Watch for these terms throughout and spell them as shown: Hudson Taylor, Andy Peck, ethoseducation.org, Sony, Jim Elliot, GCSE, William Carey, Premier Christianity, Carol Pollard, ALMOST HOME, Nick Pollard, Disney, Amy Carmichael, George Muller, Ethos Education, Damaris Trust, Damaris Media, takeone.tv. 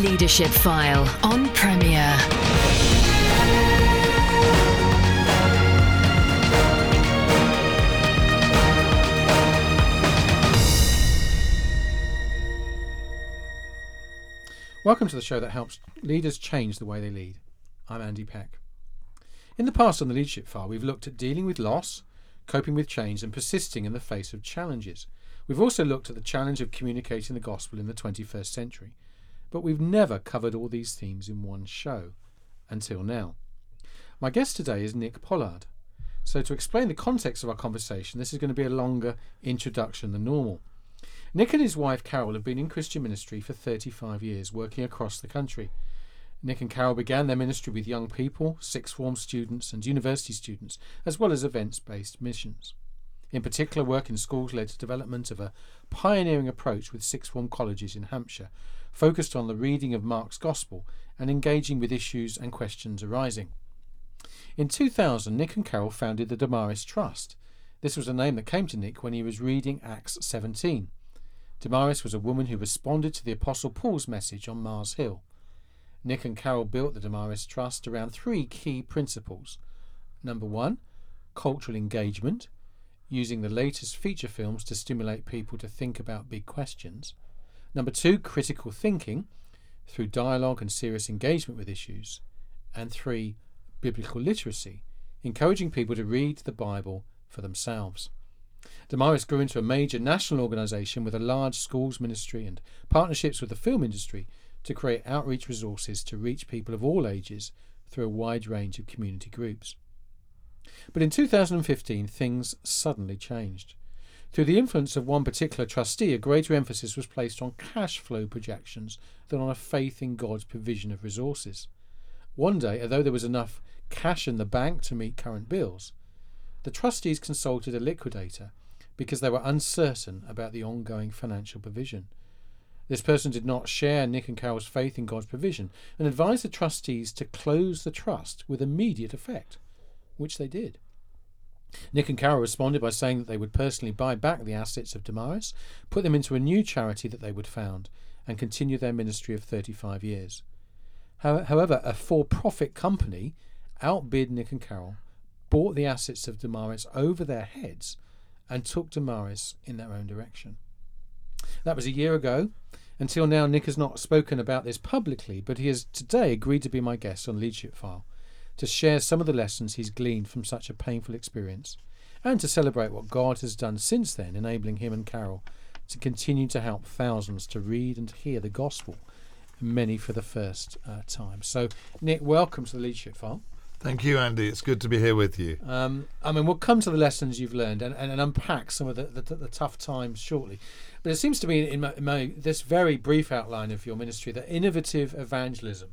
Leadership File on Premier. Welcome to the show that helps leaders change the way they lead. I'm Andy Peck. In the past on the Leadership File, we've looked at dealing with loss, coping with change, and persisting in the face of challenges. We've also looked at the challenge of communicating the gospel in the 21st century. But we've never covered all these themes in one show, until now. My guest today is Nick Pollard. So to explain the context of our conversation, this is going to be a longer introduction than normal. Nick and his wife Carol have been in Christian ministry for 35 years, working across the country. Nick and Carol began their ministry with young people, sixth form students and university students, as well as events-based missions. In particular, work in schools led to development of a pioneering approach with sixth form colleges in Hampshire, focused on the reading of Mark's Gospel and engaging with issues and questions arising. In 2000, Nick and Carol founded the Damaris Trust. This was a name that came to Nick when he was reading Acts 17. Damaris was a woman who responded to the Apostle Paul's message on Mars Hill. Nick and Carol built the Damaris Trust around three key principles. Number one, cultural engagement, using the latest feature films to stimulate people to think about big questions. Number two, critical thinking, through dialogue and serious engagement with issues. And three, biblical literacy, encouraging people to read the Bible for themselves. Damaris grew into a major national organisation with a large schools ministry and partnerships with the film industry to create outreach resources to reach people of all ages through a wide range of community groups. But in 2015, things suddenly changed. Through the influence of one particular trustee, a greater emphasis was placed on cash flow projections than on a faith in God's provision of resources. One day, although there was enough cash in the bank to meet current bills, the trustees consulted a liquidator because they were uncertain about the ongoing financial provision. This person did not share Nick and Carol's faith in God's provision and advised the trustees to close the trust with immediate effect, which they did. Nick and Carol responded by saying that they would personally buy back the assets of Damaris, put them into a new charity that they would found, and continue their ministry of 35 years. However, a for-profit company outbid Nick and Carol, bought the assets of Damaris over their heads, and took Damaris in their own direction. That was a year ago. Until now, Nick has not spoken about this publicly, but he has today agreed to be my guest on Leadership File, to share some of the lessons he's gleaned from such a painful experience, and to celebrate what God has done since then, enabling him and Carol to continue to help thousands to read and hear the gospel, many for the first time. So, Nick, welcome to the Leadership File. Thank you, Andy. It's good to be here with you. We'll come to the lessons you've learned and unpack some of the tough times shortly. But it seems to me in this very brief outline of your ministry that innovative evangelism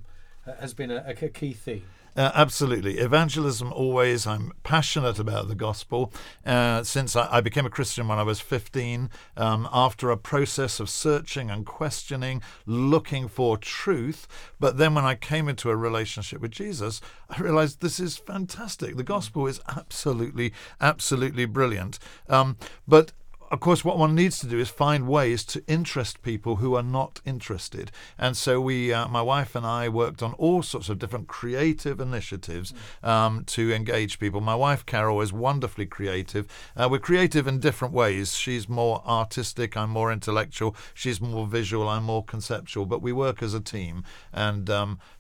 has been a key theme. Absolutely. Evangelism always. I'm passionate about the gospel. Since I became a Christian when I was 15, after a process of searching and questioning, looking for truth. But then when I came into a relationship with Jesus, I realized this is fantastic. The gospel is absolutely, absolutely brilliant. But of course, what one needs to do is find ways to interest people who are not interested. And so we, my wife and I, worked on all sorts of different creative initiatives to engage people. My wife, Carol, is wonderfully creative. We're creative in different ways. She's more artistic, I'm more intellectual. She's more visual, I'm more conceptual. But we work as a team and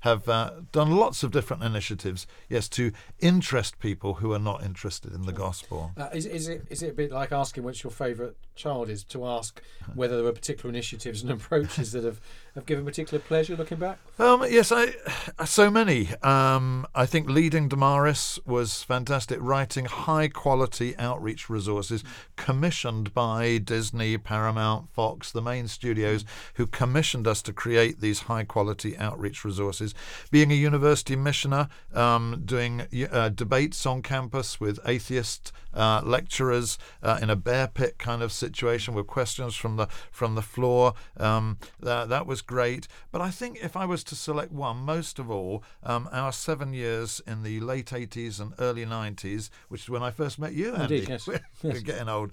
have done lots of different initiatives, yes, to interest people who are not interested in the gospel. Is it a bit like asking what's your favourite child is, to ask whether there were particular initiatives and approaches that have given particular pleasure looking back? So many. I think leading Damaris was fantastic, writing high quality outreach resources commissioned by Disney, Paramount, Fox, the main studios who commissioned us to create these high quality outreach resources. Being a university missioner, doing debates on campus with atheist lecturers in a bear pit kind of situation with questions from the floor. That was great. But I think if I was to select one, most of all, our 7 years in the late 80s and early 90s, which is when I first met you, Andy. Indeed, yes. We're getting old.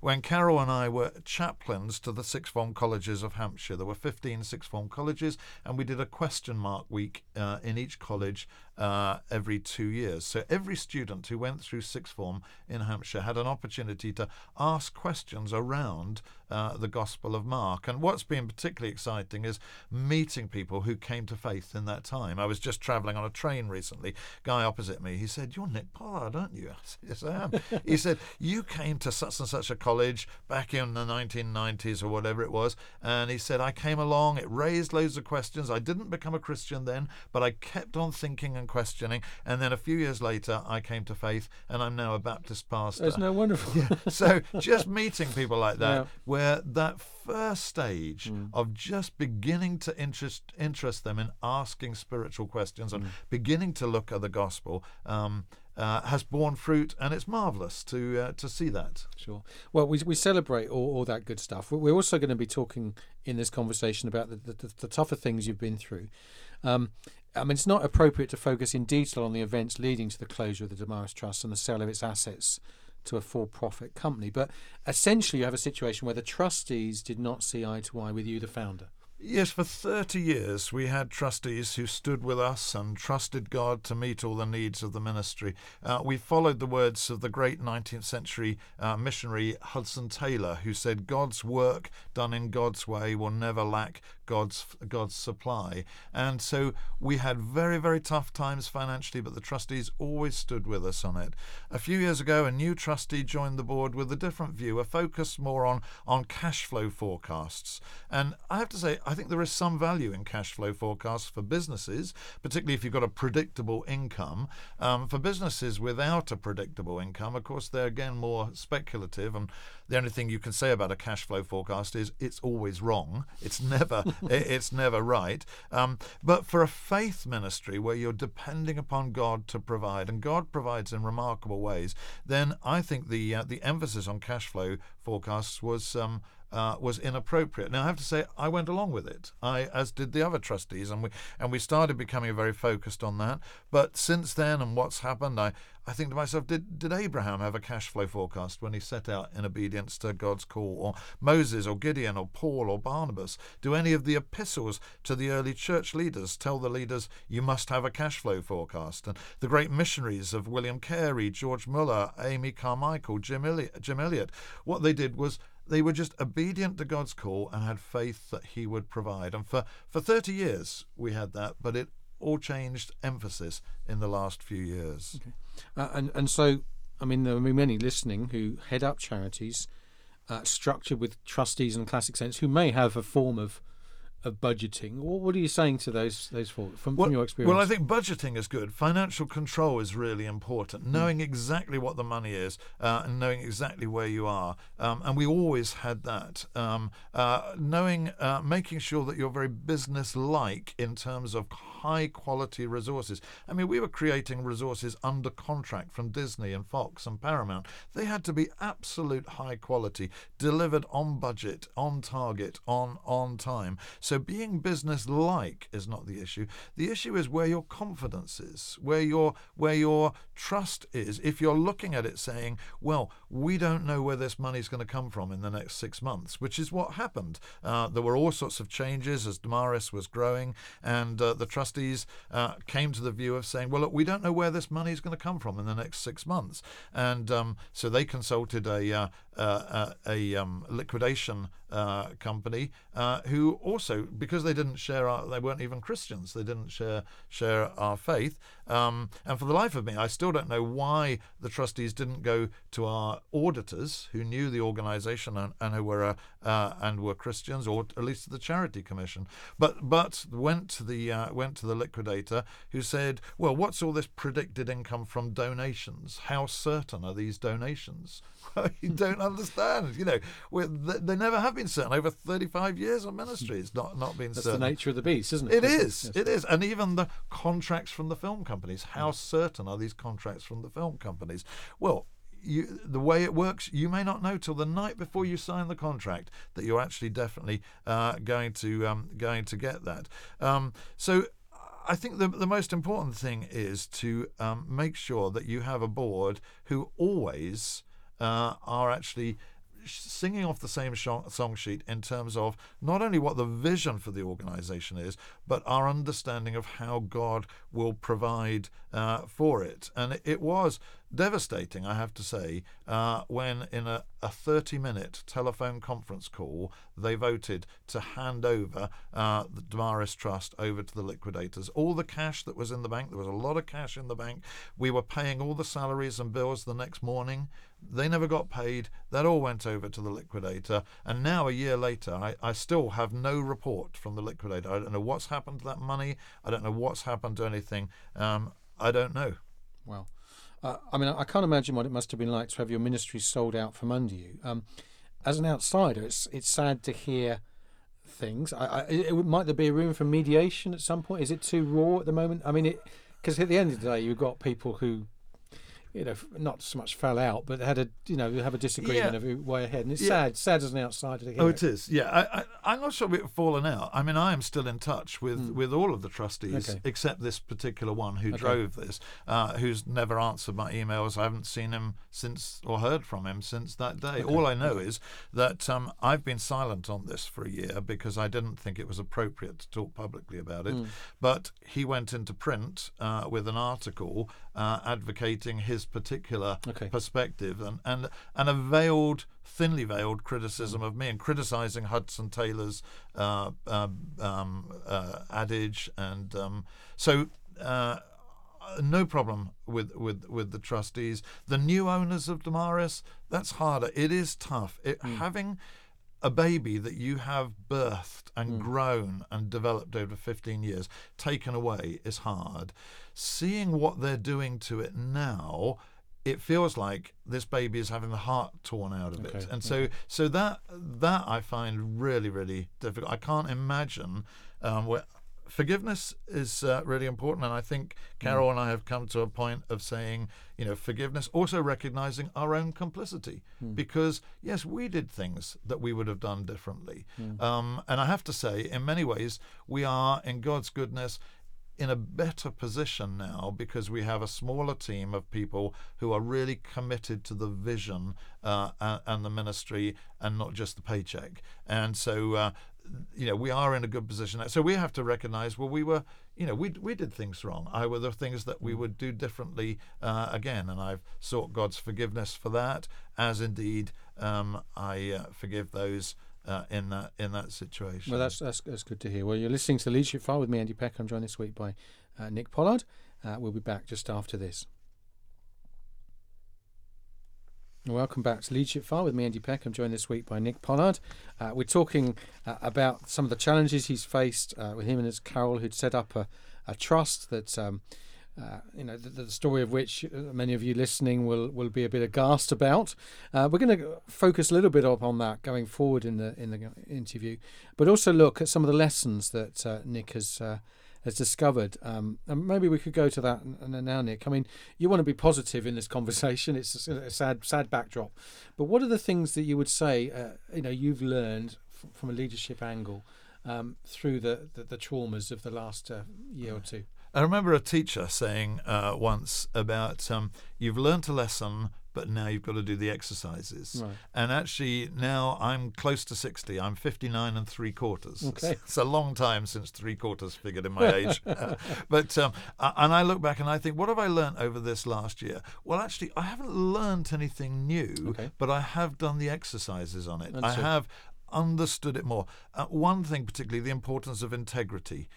When Carol and I were chaplains to the sixth form colleges of Hampshire. There were 15 sixth form colleges, and we did a question mark week in each college every 2 years. So every student who went through sixth form in Hampshire had an opportunity to ask questions around the Gospel of Mark. And what's been particularly exciting is meeting people who came to faith in that time. I was just travelling on a train recently. Guy opposite me, he said, "You're Nick Pollard, aren't you?" I said, "Yes, I am." He said, "You came to such and such a college back in the 1990s or whatever it was." And he said, "I came along, it raised loads of questions. I didn't become a Christian then, but I kept on thinking and questioning. And then a few years later, I came to faith, and I'm now a Baptist pastor." That's no wonderful. Yeah. So just meeting people like that, yeah, where that first stage of just beginning to interest them in asking spiritual questions and beginning to look at the gospel has borne fruit, and it's marvellous to see that. Sure. Well, we celebrate all that good stuff. We're also going to be talking in this conversation about the tougher things you've been through. I mean, it's not appropriate to focus in detail on the events leading to the closure of the Damaris Trust and the sale of its assets to a for-profit company, but essentially you have a situation where the trustees did not see eye to eye with you, the founder. Yes, for 30 years we had trustees who stood with us and trusted God to meet all the needs of the ministry. We followed the words of the great 19th century missionary Hudson Taylor, who said, "God's work done in God's way will never lack God's supply." And so we had very, very tough times financially, but the trustees always stood with us on it. A few years ago, a new trustee joined the board with a different view, a focus more on cash flow forecasts. And I have to say, I think there is some value in cash flow forecasts for businesses, particularly if you've got a predictable income. For businesses without a predictable income, of course, they're again more speculative, and the only thing you can say about a cash flow forecast is it's always wrong. It's never right. But for a faith ministry where you're depending upon God to provide, and God provides in remarkable ways, then I think the emphasis on cash flow forecasts was inappropriate. Now, I have to say, I went along with it, as did the other trustees, and we started becoming very focused on that. But since then, and what's happened, I think to myself, did Abraham have a cash flow forecast when he set out in obedience to God's call? Or Moses, or Gideon, or Paul, or Barnabas? Do any of the epistles to the early church leaders tell the leaders, you must have a cash flow forecast? And the great missionaries of William Carey, George Muller, Amy Carmichael, Jim Elliot, what they did was they were just obedient to God's call and had faith that he would provide. And for 30 years we had that, but it all changed emphasis in the last few years. Okay. And so, I mean, there will be many listening who head up charities structured with trustees in the classic sense who may have a form of budgeting. What are you saying to those folks from your experience? Well, I think budgeting is good. Financial control is really important. Knowing exactly what the money is and knowing exactly where you are. And we always had that. Making sure that you're very business-like in terms of high-quality resources. I mean, we were creating resources under contract from Disney and Fox and Paramount. They had to be absolute high quality, delivered on budget, on target, on time. So being business-like is not the issue. The issue is where your confidence is, where your trust is. If you're looking at it saying, well, we don't know where this money's going to come from in the next 6 months, which is what happened. There were all sorts of changes as Damaris was growing, and the trustees came to the view of saying, well, look, we don't know where this money's going to come from in the next 6 months. And so they consulted a liquidation company who also, because they weren't even Christians, they didn't share our faith. And for the life of me, I still don't know why the trustees didn't go to our auditors who knew the organisation and who were Christians, or at least the Charity Commission, but went to the liquidator, who said, well, what's all this predicted income from donations? How certain are these donations? You don't understand. You know, they never have been certain. Over 35 years of ministry, it's not been certain. That's the nature of the beast, isn't it? It is. And even the contracts from the film companies, how certain are these contracts from the film companies? Well, the way it works, you may not know till the night before you sign the contract that you're actually definitely going to get that. So I think the most important thing is to make sure that you have a board who always are actually singing off the same song sheet in terms of not only what the vision for the organization is, but our understanding of how God will provide for it. And it was devastating, I have to say, when in a 30-minute telephone conference call, they voted to hand over the Damaris Trust over to the liquidators. All the cash that was in the bank, there was a lot of cash in the bank. We were paying all the salaries and bills the next morning. They never got paid. That all went over to the liquidator. And now, a year later, I still have no report from the liquidator. I don't know what's happened to that money. I don't know what's happened to anything. I don't know. Well, I mean, I can't imagine what it must have been like to have your ministry sold out from under you. As an outsider, it's sad to hear things. Might there be a room for mediation at some point? Is it too raw at the moment? I mean, because at the end of the day, you've got people who, you know, not so much fell out, but had have a disagreement of way ahead, and it's sad as an outsider to hear. Oh, it is. Yeah, I'm not sure we've fallen out. I mean, I am still in touch with all of the trustees except this particular one who drove this, who's never answered my emails. I haven't seen him since or heard from him since that day. All I know is that I've been silent on this for a year because I didn't think it was appropriate to talk publicly about it. But he went into print with an article advocating his particular perspective and a thinly veiled criticism of me, and criticising Hudson Taylor's adage, and so no problem with the trustees. The new owners of Damaris, that's harder. It is tough. Having a baby that you have birthed and grown and developed over 15 years taken away is hard. Seeing what they're doing to it now, it feels like this baby is having the heart torn out of it. And so that I find really, really difficult. I can't imagine where forgiveness is really important, and I think Carol and I have come to a point of saying, forgiveness, also recognizing our own complicity, because yes, we did things that we would have done differently. And I have to say, in many ways, we are, in God's goodness, in a better position now because we have a smaller team of people who are really committed to the vision and the ministry, and not just the paycheck. And so we are in a good position. So we have to recognize, well, we were, we did things wrong. There were things that we would do differently again, and I've sought God's forgiveness for that, as indeed I forgive those in that situation. Well, that's good to hear. Well, you're listening to Leadership File with me, Andy Peck. I'm joined this week by Nick Pollard. We'll be back just after this. Welcome back to Leadership File with me, Andy Peck. I'm joined this week by Nick Pollard. We're talking about some of the challenges he's faced with him and his Carol, who'd set up a trust that, the story of which many of you listening will be a bit aghast about. We're going to focus a little bit on that going forward in the interview, but also look at some of the lessons that Nick has discovered, and maybe we could go to that now, Nick. I mean, you want to be positive in this conversation. It's a sad backdrop, but what are the things that you would say you've learned from a leadership angle through the traumas of the last year or two? I remember a teacher saying once about you've learnt a lesson, but now you've got to do the exercises. Right. And actually now I'm close to 60. I'm 59 3/4. Okay. It's a long time since 3/4 figured in my age. But and I look back and I think, what have I learnt over this last year? Well, actually, I haven't learnt anything new, but I have done the exercises on it. I have understood it more. One thing particularly, the importance of integrity.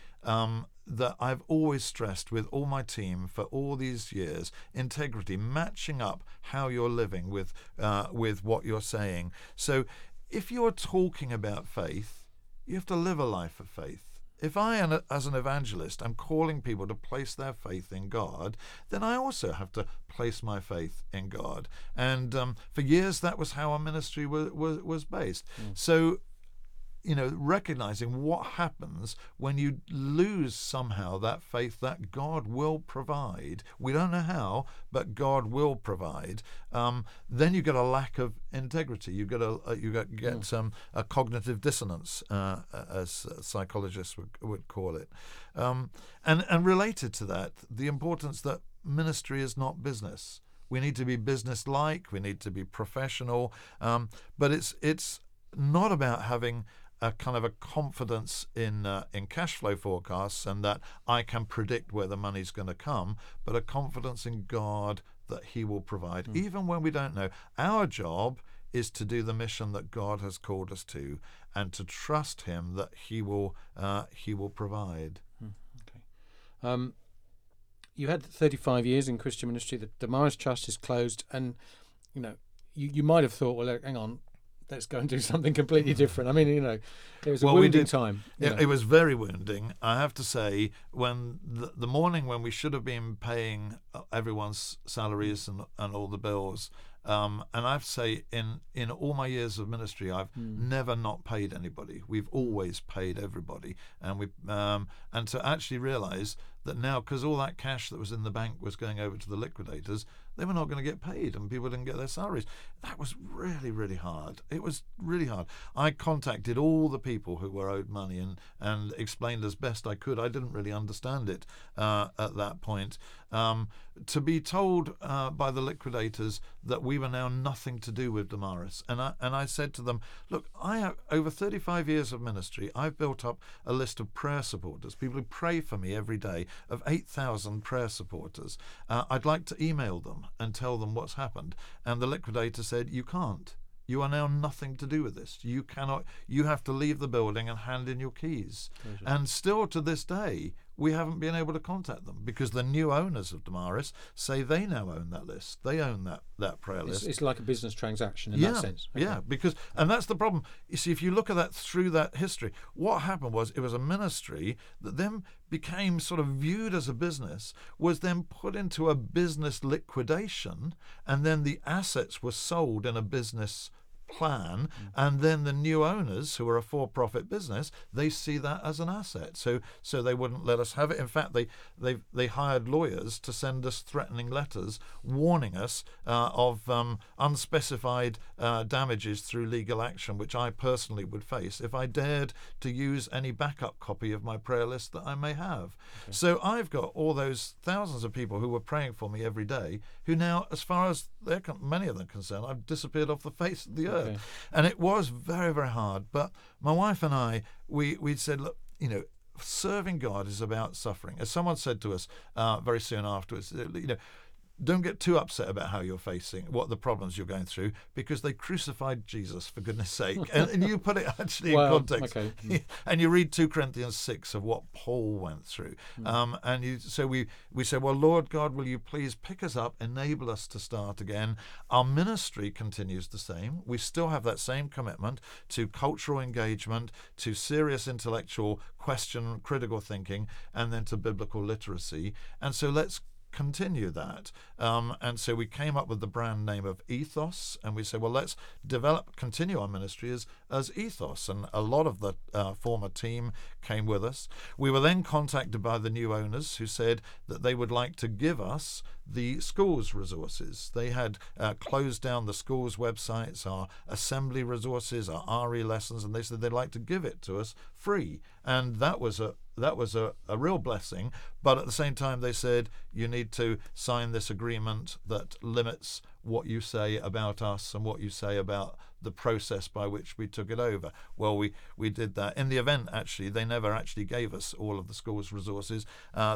That I've always stressed with all my team for all these years, integrity, matching up how you're living with what you're saying. So if you're talking about faith, you have to live a life of faith. If I, as an evangelist, I'm calling people to place their faith in God, then I also have to place my faith in God. And for years, that was how our ministry was based. So recognizing what happens when you lose somehow that faith that God will provide. We don't know how, but God will provide. Then you get a lack of integrity. You get a cognitive dissonance, as psychologists would call it. And related to that, the importance that ministry is not business. We need to be business-like. We need to be professional. But it's not about having a kind of a confidence in cash flow forecasts and that I can predict where the money's going to come, but a confidence in God that He will provide, even when we don't know. Our job is to do the mission that God has called us to, and to trust Him that He will provide. Okay. You had 35 years in Christian ministry. The Damaris Trust is closed, and you might have thought, well, hang on. Let's go and do something completely different. I mean, it was a wounding time. Yeah, it was very wounding. I have to say, when the morning when we should have been paying everyone's salaries and all the bills, and I have to say, in all my years of ministry, I've never not paid anybody. We've always paid everybody, and we and to actually realise that now, because all that cash that was in the bank was going over to the liquidators, they were not going to get paid, and people didn't get their salaries. That was really, really hard. It was really hard. I contacted all the people who were owed money and explained as best I could. I didn't really understand it at that point. To be told by the liquidators that we were now nothing to do with Damaris. And I said to them, look, I have over 35 years of ministry, I've built up a list of prayer supporters, people who pray for me every day, of 8,000 prayer supporters. I'd like to email them and tell them what's happened. And the liquidator said, you can't. You are now nothing to do with this. You cannot. You have to leave the building and hand in your keys. Pleasure. And still to this day, we haven't been able to contact them because the new owners of Damaris say they now own that list. They own that prayer list. It's like a business transaction in that sense. Okay. Yeah, and that's the problem. You see, if you look at that through that history, what happened was it was a ministry that then became sort of viewed as a business, was then put into a business liquidation, and then the assets were sold in a business plan, and then the new owners, who are a for-profit business, they see that as an asset, so they wouldn't let us have it. In fact, they hired lawyers to send us threatening letters warning us of unspecified damages through legal action, which I personally would face if I dared to use any backup copy of my prayer list that I may have. Okay. So I've got all those thousands of people who were praying for me every day, who now, as far as many of them are concerned, I've disappeared off the face of the earth. Okay. And it was very, very hard. But my wife and I, we said, look, serving God is about suffering. As someone said to us very soon afterwards, don't get too upset about how you're facing, what the problems you're going through, because they crucified Jesus, for goodness sake. And you put it actually in context. Okay. And you read 2 Corinthians 6 of what Paul went through. So we said, well, Lord God, will you please pick us up, enable us to start again. Our ministry continues the same. We still have that same commitment to cultural engagement, to serious intellectual question, critical thinking, and then to biblical literacy. And so let's continue that, and so we came up with the brand name of Ethos, and we said, well, let's continue our ministry as Ethos, and a lot of the former team came with us. We were then contacted by the new owners, who said that they would like to give us the schools resources. They had closed down the schools websites, our assembly resources, our RE lessons, and they said they'd like to give it to us free. And that was a real blessing. But at the same time, they said, you need to sign this agreement that limits what you say about us and what you say about the process by which we took it over. Well, we did that. In the event, actually, they never actually gave us all of the school's resources.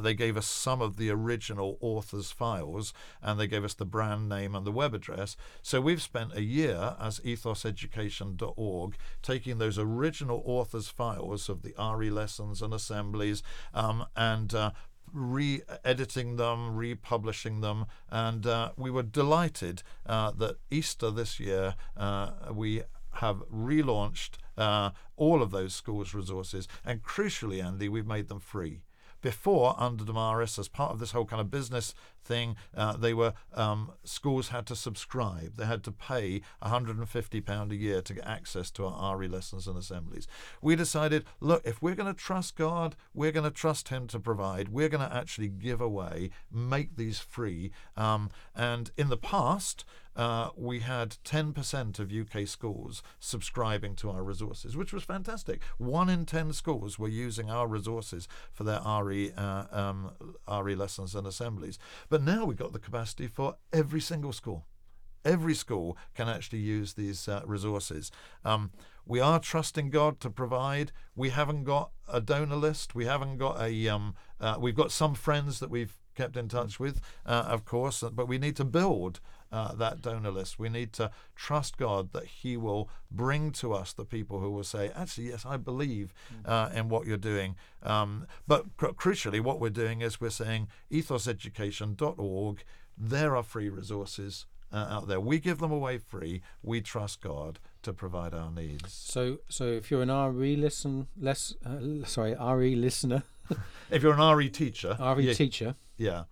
They gave us some of the original author's files, and they gave us the brand name and the web address. So we've spent a year as ethoseducation.org taking those original author's files of the RE lessons and assemblies and re-editing them, republishing them, and we were delighted that Easter this year we have relaunched all of those schools' resources, and crucially, Andy, we've made them free. before under Damaris, as part of this whole kind of business thing, they were schools had to subscribe. They had to pay £150 a year to get access to our RE lessons and assemblies. We decided, look, if we're going to trust God, we're going to trust him to provide. We're going to actually give away, make these free. And in the past, we had 10% of UK schools subscribing to our resources, which was fantastic. 1 in 10 schools were using our resources for their RE lessons and assemblies. But now we've got the capacity for every single school. Every school can actually use these resources. We are trusting God to provide. We haven't got a donor list. We haven't got a. We've got some friends that we've kept in touch with, of course, but we need to build that donor list. We need to trust God that he will bring to us the people who will say, actually, yes, I believe in what you're doing. But crucially, what we're doing is we're saying ethoseducation.org, there are free resources out there. We give them away free. We trust God to provide our needs. So if you're an RE listener, if you're an RE teacher, yeah.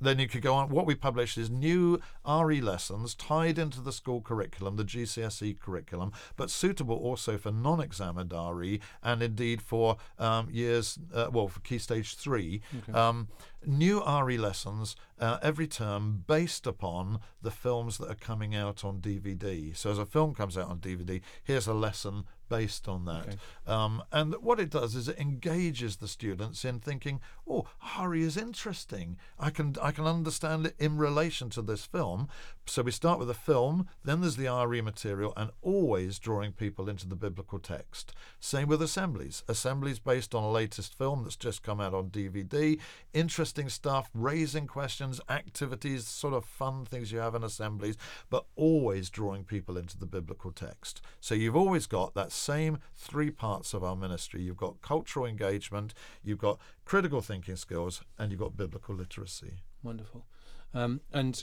Then you could go on. What we published is new RE lessons tied into the school curriculum, the GCSE curriculum, but suitable also for non-examined RE and indeed for for Key Stage 3. Okay. New RE lessons every term based upon the films that are coming out on DVD. So as a film comes out on DVD, here's a lesson based on that. Okay. And what it does is it engages the students in thinking, oh, RE is interesting. I can understand it in relation to this film. So we start with a film, then there's the RE material, and always drawing people into the biblical text. Same with assemblies. Assemblies based on a latest film that's just come out on DVD. Interesting stuff, raising questions, activities, sort of fun things you have in assemblies, but always drawing people into the biblical text. So you've always got that same 3 parts of our ministry. You've got cultural engagement, you've got critical thinking skills, and you've got biblical literacy. Wonderful. And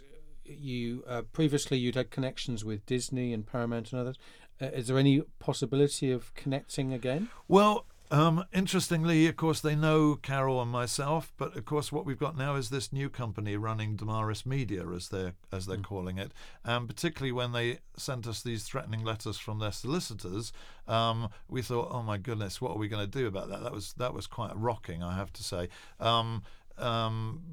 you previously you'd had connections with Disney and Paramount and others. Is there any possibility of connecting again? Well, interestingly, of course, they know Carol and myself, but of course what we've got now is this new company running Damaris Media, as they're calling it, and particularly when they sent us these threatening letters from their solicitors, we thought, oh my goodness, what are we going to do about that? That was quite rocking, I have to say.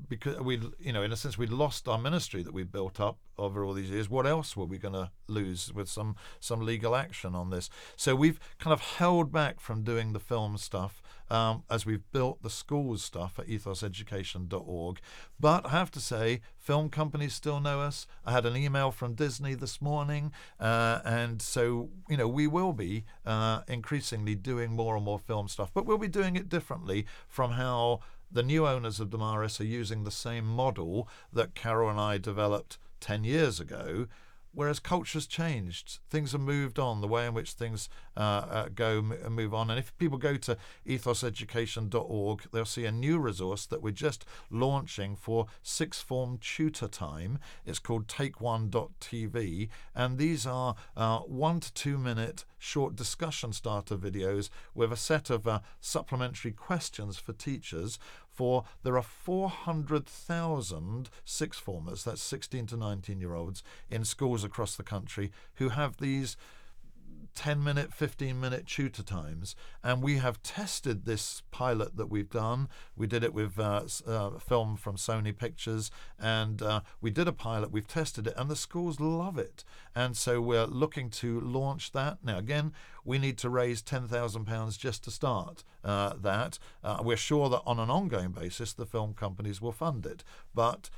Because we, in a sense, we'd lost our ministry that we built up over all these years. What else were we going to lose with some legal action on this? So we've kind of held back from doing the film stuff as we've built the schools stuff at ethoseducation.org. But I have to say, film companies still know us. I had an email from Disney this morning, and so we will be increasingly doing more and more film stuff, but we'll be doing it differently from how the new owners of Damaris are using the same model that Carol and I developed 10 years ago, whereas culture's changed. Things have moved on, the way in which things move on. And if people go to ethoseducation.org, they'll see a new resource that we're just launching for sixth form tutor time. It's called takeone.tv. And these are 1 to 2 minute short discussion starter videos with a set of supplementary questions for teachers. For there are 400,000 sixth formers, that's 16 to 19-year-olds, in schools across the country who have these 10-minute, 15-minute tutor times. And we have tested this pilot that we've done. We did it with a film from Sony Pictures, and we did a pilot, we've tested it, and the schools love it. And so we're looking to launch that. Now, again, we need to raise £10,000 just to start that. We're sure that on an ongoing basis, the film companies will fund it. But,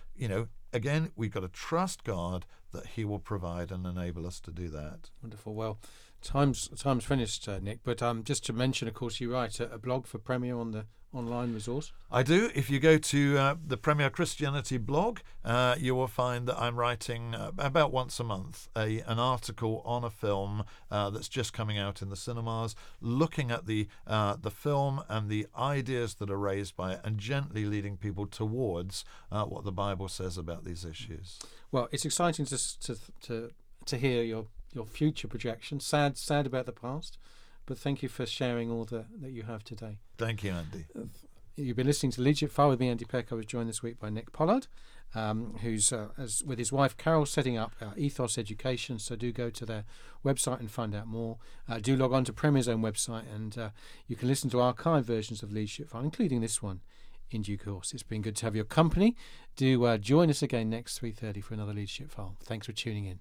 again, we've got to trust God that he will provide and enable us to do that. Wonderful. Well, time's finished, Nick, but just to mention, of course, you write a blog for Premier on the online resource. I do. If you go to the Premier Christianity blog, you will find that I'm writing about once a month an article on a film that's just coming out in the cinemas, looking at the film and the ideas that are raised by it and gently leading people towards what the Bible says about these issues. Well, it's exciting to hear your future projections. Sad about the past, but thank you for sharing all that you have today. Thank you, Andy. You've been listening to Leadership File with me, Andy Peck. I was joined this week by Nick Pollard, who's with his wife Carol setting up Ethos Education. So do go to their website and find out more. Do log on to Premier's own website, and you can listen to archived versions of Leadership File, including this one, in due course. It's been good to have your company. Do join us again next 3:30 for another Leadership File. Thanks for tuning in.